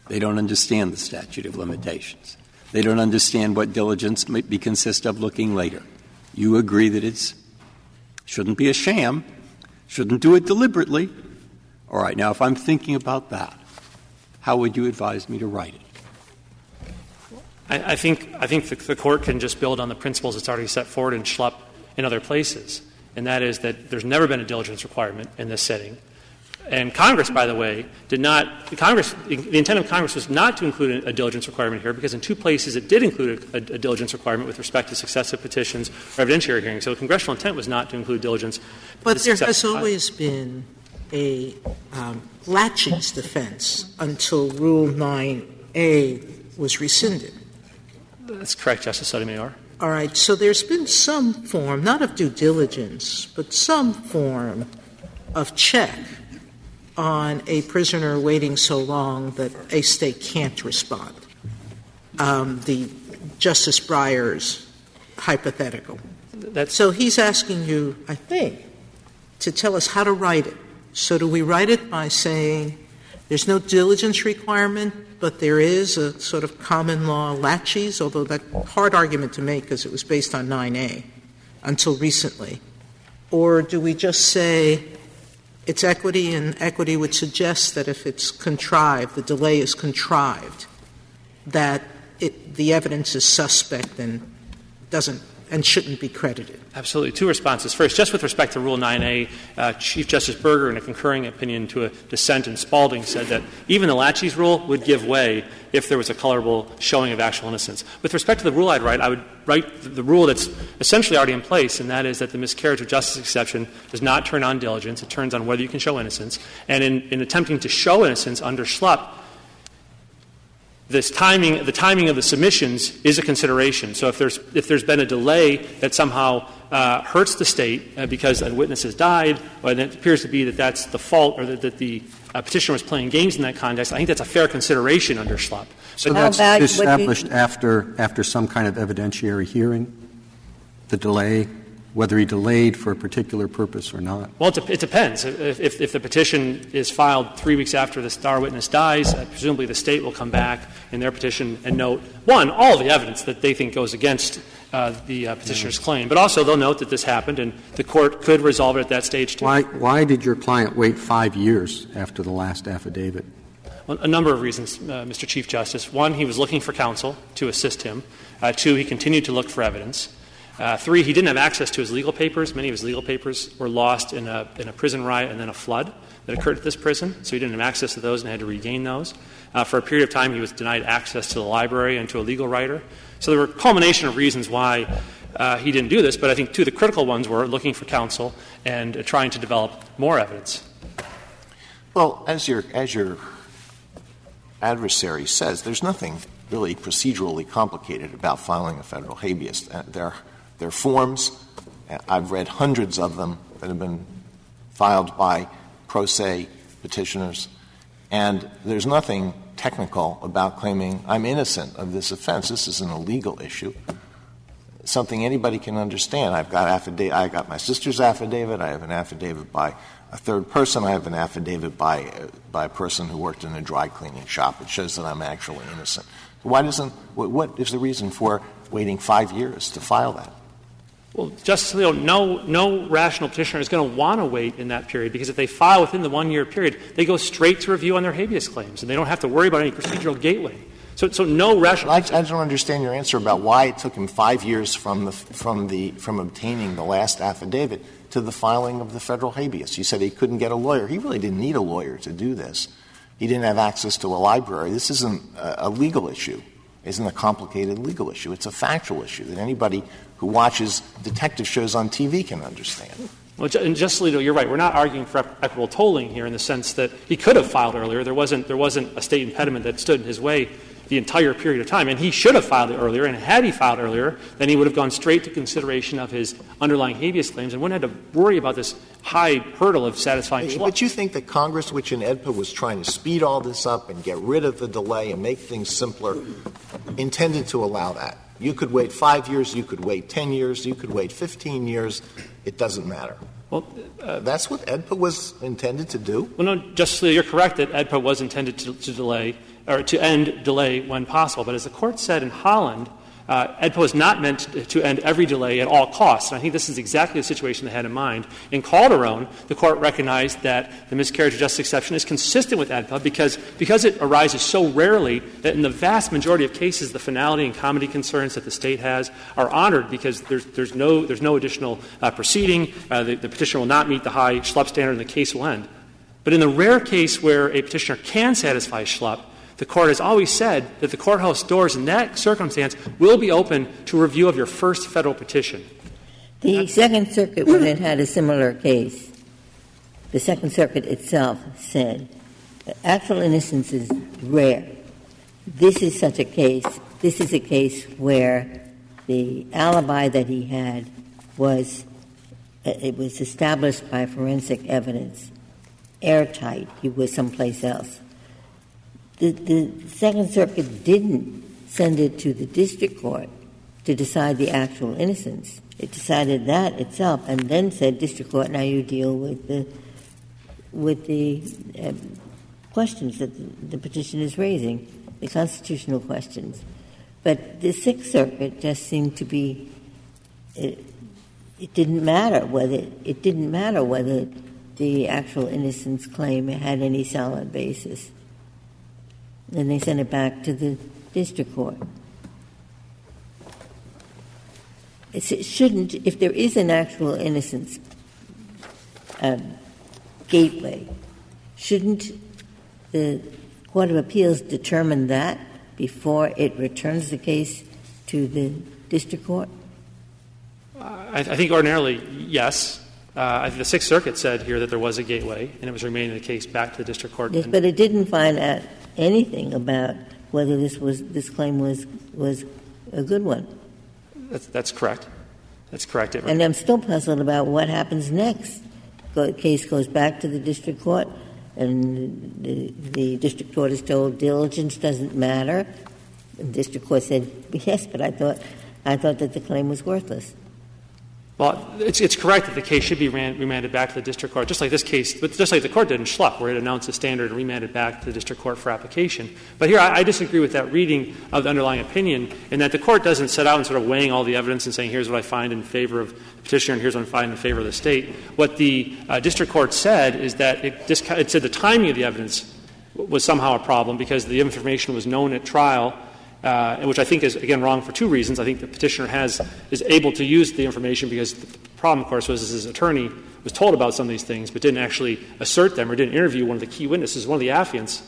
They don't understand the statute of limitations. They don't understand what diligence might be consist of looking later. You agree that it's shouldn't be a sham, shouldn't do it deliberately. All right, now, if I'm thinking about that, how would you advise me to write it? I think the Court can just build on the principles it's already set forward in Schlup in other places, and that is that there's never been a diligence requirement in this setting. And Congress, by the way, did not — Congress — the intent of Congress was not to include a diligence requirement here, because in two places it did include a diligence requirement with respect to successive petitions or evidentiary hearings. So the congressional intent was not to include diligence. But there has always been a laches defense until Rule 9A was rescinded. That's correct, Justice Sotomayor. All right. So there's been some form, not of due diligence, but some form of check on a prisoner waiting so long that a state can't respond. The Justice Breyer's hypothetical. So he's asking you, I think, to tell us how to write it. So do we write it by saying there's no diligence requirement, but there is a sort of common law laches, although that's a hard argument to make because it was based on 9A until recently? Or do we just say it's equity, and equity would suggest that if it's contrived, the delay is contrived, that the evidence is suspect and doesn't and shouldn't be credited? Absolutely. Two responses. First, just with respect to Rule 9A, Chief Justice Burger, in a concurring opinion to a dissent in Spalding, said that even the laches rule would give way if there was a colorable showing of actual innocence. With respect to the rule I'd write, I would write the rule that's essentially already in place, and that is that the miscarriage of justice exception does not turn on diligence. It turns on whether you can show innocence. And in attempting to show innocence under Schlup, the timing of the submissions is a consideration. So if there's been a delay that somehow hurts the state because a witness has died, or it appears to be that that's the fault, or that the petitioner was playing games in that context, I think that's a fair consideration under Schlup. So that's established after some kind of evidentiary hearing, the delay, whether he delayed for a particular purpose or not? Well, it depends. If the petition is filed 3 weeks after the star witness dies, presumably the state will come back in their petition and note, one, all the evidence that they think goes against the petitioner's claim, but also they'll note that this happened and the court could resolve it at that stage, too. Why did your client wait 5 years after the last affidavit? Well, a number of reasons, Mr. Chief Justice. One, he was looking for counsel to assist him. Two, he continued to look for evidence. Three, he didn't have access to his legal papers. Many of his legal papers were lost in a prison riot and then a flood that occurred at this prison, so he didn't have access to those and had to regain those. For a period of time, he was denied access to the library and to a legal writer. So there were a culmination of reasons why he didn't do this, but I think two of the critical ones were looking for counsel and trying to develop more evidence. Well, as your adversary says, there's nothing really procedurally complicated about filing a federal habeas. There are forms. I've read hundreds of them that have been filed by pro se petitioners. And there's nothing technical about claiming I'm innocent of this offense. This isn't a legal issue. Something anybody can understand. I got my sister's affidavit. I have an affidavit by a third person. I have an affidavit by a person who worked in a dry cleaning shop. It shows that I'm actually innocent. Why doesn't — what is the reason for waiting 5 years to file that? Well, Justice Alito, no rational petitioner is going to want to wait in that period, because if they file within the one-year period, they go straight to review on their habeas claims, and they don't have to worry about any procedural gateway. So no rational — I don't understand your answer about why it took him 5 years from obtaining the last affidavit to the filing of the federal habeas. You said he couldn't get a lawyer. He really didn't need a lawyer to do this. He didn't have access to a library. This isn't a legal issue. It isn't a complicated legal issue. It's a factual issue that anybody who watches detective shows on TV can understand. Well, and Justice Alito, you're right. We're not arguing for equitable tolling here in the sense that he could have filed earlier. There wasn't a state impediment that stood in his way the entire period of time. And he should have filed it earlier. And had he filed earlier, then he would have gone straight to consideration of his underlying habeas claims and wouldn't have had to worry about this high hurdle of satisfying. But you think that Congress, which in EDPA was trying to speed all this up and get rid of the delay and make things simpler, intended to allow that? You could wait 5 years. You could wait 10 years. You could wait 15 years. It doesn't matter. Well, that's what EDPA was intended to do. Well, no, Justice Alito, you're correct that EDPA was intended to delay or to end delay when possible. But as the Court said in Holland, EDPA is not meant to end every delay at all costs. And I think this is exactly the situation they had in mind. In Calderon, the Court recognized that the miscarriage of justice exception is consistent with EDPA because it arises so rarely that in the vast majority of cases the finality and comity concerns that the state has are honored because there's no additional proceeding. The petitioner will not meet the high Schlup standard and the case will end. But in the rare case where a petitioner can satisfy Schlup, the Court has always said that the courthouse doors in that circumstance will be open to review of your first federal petition. The Second Circuit, when it had a similar case, the Second Circuit itself said that actual innocence is rare. This is such a case. This is a case where the alibi that he had was it was established by forensic evidence, airtight. He was someplace else. The Second Circuit didn't send it to the district court to decide the actual innocence. It decided that itself and then said, district court, now you deal with the questions that the petition is raising, the constitutional questions. But the Sixth Circuit just seemed to be it didn't matter whether the actual innocence claim had any solid basis. Then they sent it back to the district court. It shouldn't, if there is an actual innocence gateway, shouldn't the Court of Appeals determine that before it returns the case to the district court? I think ordinarily, yes. The Sixth Circuit said here that there was a gateway, and it was remaining the case back to the district court. Yes, but it didn't find out anything about whether this claim was a good one. That's correct. And I'm still puzzled about what happens next. The case goes back to the district court, and the district court is told diligence doesn't matter. The district court said, yes, but I thought that the claim was worthless. Well, it's correct that the case should be remanded back to the district court, just like this case, but just like the court did in Schlup, where it announced a standard and remanded back to the district court for application. But here I disagree with that reading of the underlying opinion, in that the court doesn't set out and sort of weighing all the evidence and saying, here's what I find in favor of the petitioner and here's what I find in favor of the state. What the district court said is that it said the timing of the evidence was somehow a problem because the information was known at trial, which I think is, again, wrong for two reasons. I think the petitioner is able to use the information because the problem, of course, was his attorney was told about some of these things but didn't actually assert them or didn't interview one of the key witnesses. One of the affiants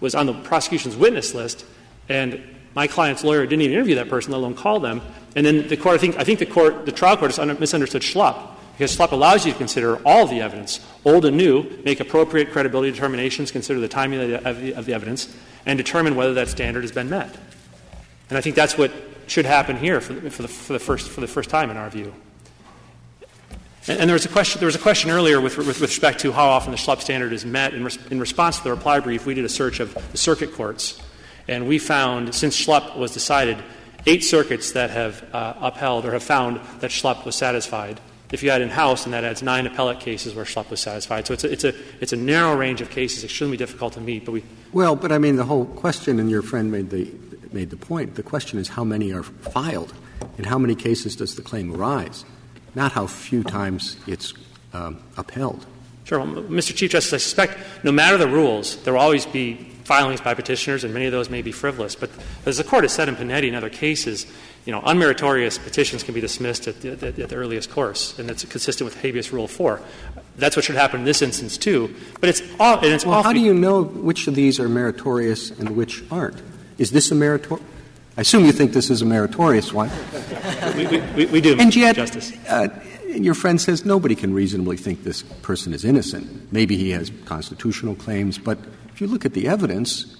was on the prosecution's witness list, and my client's lawyer didn't even interview that person, let alone call them. And then the court, I think the trial court has misunderstood Schlup, because Schlup allows you to consider all the evidence, old and new, make appropriate credibility determinations, consider the timing of the evidence, and determine whether that standard has been met. And I think that's what should happen here for the first time, in our view. And there was a question earlier with respect to how often the Schlup standard is met. In response to the reply brief, we did a search of the circuit courts, and we found, since Schlup was decided, 8 circuits that have upheld or have found that Schlup was satisfied. If you add in House, and that adds 9 appellate cases where Schlup was satisfied. So it's a narrow range of cases, extremely difficult to meet. But I mean, the whole question, and your friend made the point, the question is how many are filed and how many cases does the claim arise, not how few times it's upheld. Sure. Well, Mr. Chief Justice, I suspect no matter the rules, there will always be filings by petitioners, and many of those may be frivolous. But as the Court has said in Panetti and other cases, unmeritorious petitions can be dismissed at the earliest course, and that's consistent with habeas rule 4. That's what should happen in this instance, too. But how do you know which of these are meritorious and which aren't? Is this a meritorious? I assume you think this is a meritorious one. We do, and yet, Justice. Your friend says nobody can reasonably think this person is innocent. Maybe he has constitutional claims, but if you look at the evidence,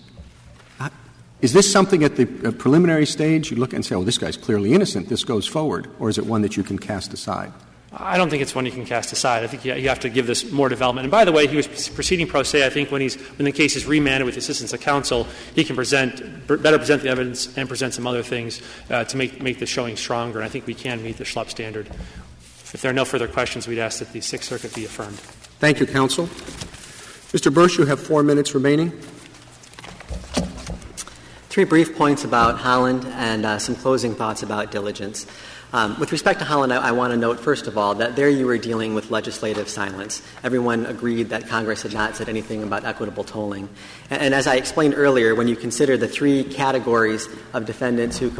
is this something at the preliminary stage you look and say, oh, this guy's clearly innocent, this goes forward, or is it one that you can cast aside? I don't think it's one you can cast aside. I think you have to give this more development. And by the way, he was proceeding pro se. I think when the case is remanded with the assistance of counsel, he can better present the evidence and present some other things to make the showing stronger. And I think we can meet the Schlup standard. If there are no further questions, we'd ask that the Sixth Circuit be affirmed. Thank you, counsel. Mr. Bursch, you have 4 minutes remaining. 3 brief points about Holland and some closing thoughts about diligence. With respect to Holland, I want to note, first of all, that there you were dealing with legislative silence. Everyone agreed that Congress had not said anything about equitable tolling. And as I explained earlier, when you consider the 3 categories of defendants who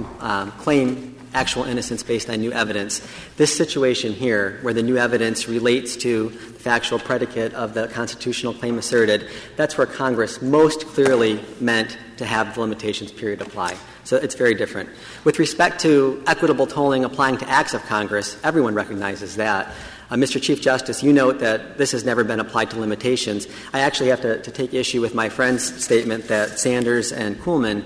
claim actual innocence based on new evidence. This situation here, where the new evidence relates to the factual predicate of the constitutional claim asserted, that's where Congress most clearly meant to have the limitations period apply. So it's very different. With respect to equitable tolling applying to acts of Congress, everyone recognizes that. Mr. Chief Justice, you note that this has never been applied to limitations. I actually have to take issue with my friend's statement that Sanders and Kuhlman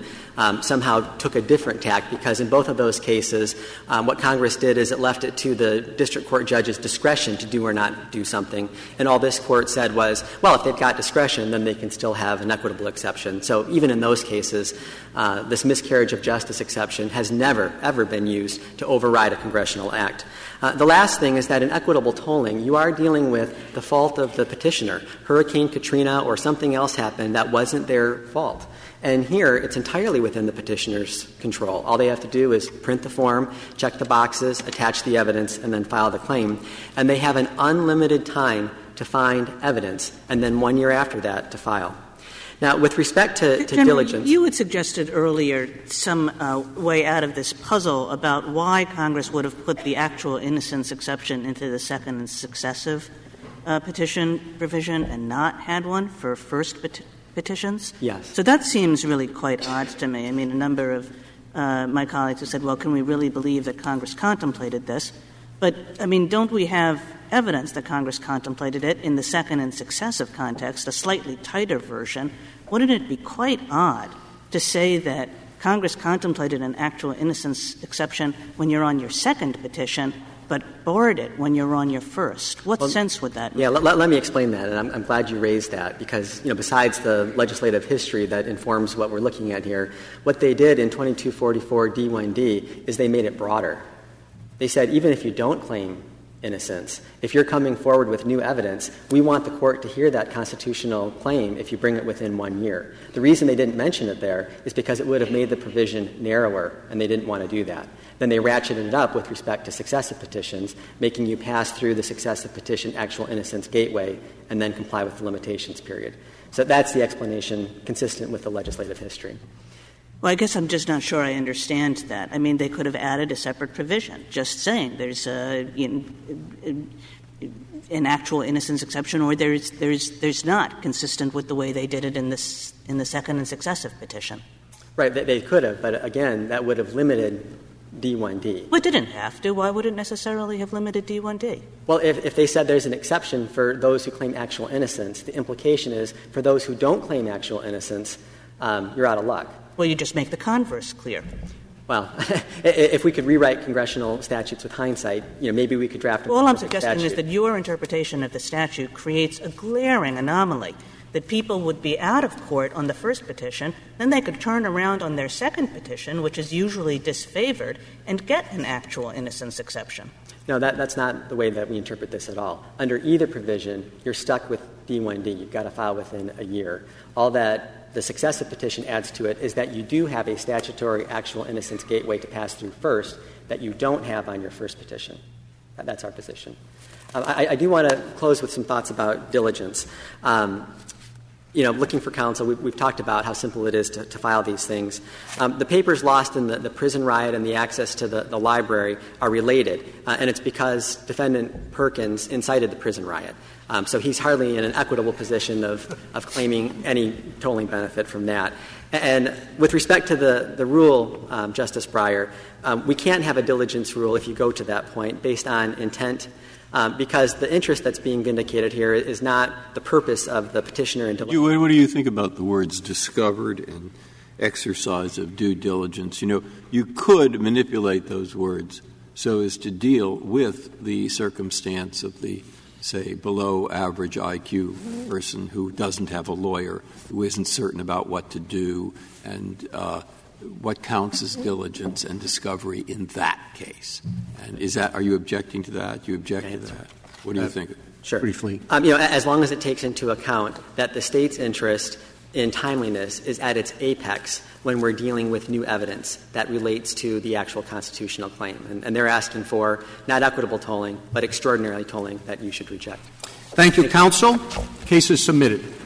somehow took a different tack, because in both of those cases, what Congress did is it left it to the district court judge's discretion to do or not do something. And all this court said was, well, if they've got discretion, then they can still have an equitable exception. So even in those cases, this miscarriage of justice exception has never, ever been used to override a congressional act. The last thing is that in equitable tolling, you are dealing with the fault of the petitioner. Hurricane Katrina or something else happened that wasn't their fault. And here, it's entirely within the petitioner's control. All they have to do is print the form, check the boxes, attach the evidence, and then file the claim. And they have an unlimited time to find evidence, and then 1 year after that to file. Now, with respect to diligence — you had suggested earlier some way out of this puzzle about why Congress would have put the actual innocence exception into the second and successive petition provision and not had one for first petitions? Yes. So that seems really quite odd to me. I mean, a number of my colleagues have said, well, can we really believe that Congress contemplated this? But, I mean, don't we have evidence that Congress contemplated it in the second and successive context, a slightly tighter version? Wouldn't it be quite odd to say that Congress contemplated an actual innocence exception when you're on your second petition, but barred it when you're on your first? What sense would that make? Yeah, let me explain that, and I'm glad you raised that, because, you know, besides the legislative history that informs what we're looking at here, what they did in 2244 D1D is they made it broader. They said even if you don't claim innocence, if you're coming forward with new evidence, we want the court to hear that constitutional claim if you bring it within 1 year. The reason they didn't mention it there is because it would have made the provision narrower, and they didn't want to do that. Then they ratcheted it up with respect to successive petitions, making you pass through the successive petition actual innocence gateway and then comply with the limitations period. So that's the explanation consistent with the legislative history. Well, I guess I'm just not sure I understand that. I mean, they could have added a separate provision, just saying there's an actual innocence exception, or there's not, consistent with the way they did it in the second and successive petition. Right. They could have, but again, that would have limited D1D. Well, it didn't have to. Why would it necessarily have limited D1D? Well, if they said there's an exception for those who claim actual innocence, the implication is for those who don't claim actual innocence, you're out of luck. Well, you just make the converse clear. Well, if we could rewrite congressional statutes with hindsight, you know, maybe we could draft a statute. All I'm suggesting is that your interpretation of the statute creates a glaring anomaly, that people would be out of court on the first petition, then they could turn around on their second petition, which is usually disfavored, and get an actual innocence exception. No, that's not the way that we interpret this at all. Under either provision, you're stuck with D1D. You've got to file within a year. All that the successive petition adds to it is that you do have a statutory actual innocence gateway to pass through first that you don't have on your first petition. That's our position. I do want to close with some thoughts about diligence. You know, looking for counsel, we've talked about how simple it is to file these things. The papers lost in the prison riot and the access to the library are related, and it's because Defendant Perkins incited the prison riot. So he's hardly in an equitable position of claiming any tolling benefit from that. And with respect to the rule, Justice Breyer, we can't have a diligence rule if you go to that point based on intent. Because the interest that's being vindicated here is not the purpose of the petitioner in diligence. What do you think about the words discovered and exercise of due diligence? You know, you could manipulate those words so as to deal with the circumstance of the, say, below average IQ person who doesn't have a lawyer, who isn't certain about what to do, and what counts as diligence and discovery in that case? And is that — are you objecting to that? Do you object to that? What do you think? Sure. Briefly. You know, as long as it takes into account that the State's interest in timeliness is at its apex when we're dealing with new evidence that relates to the actual constitutional claim. And they're asking for not equitable tolling, but extraordinary tolling that you should reject. Thank you, counsel. Case is submitted.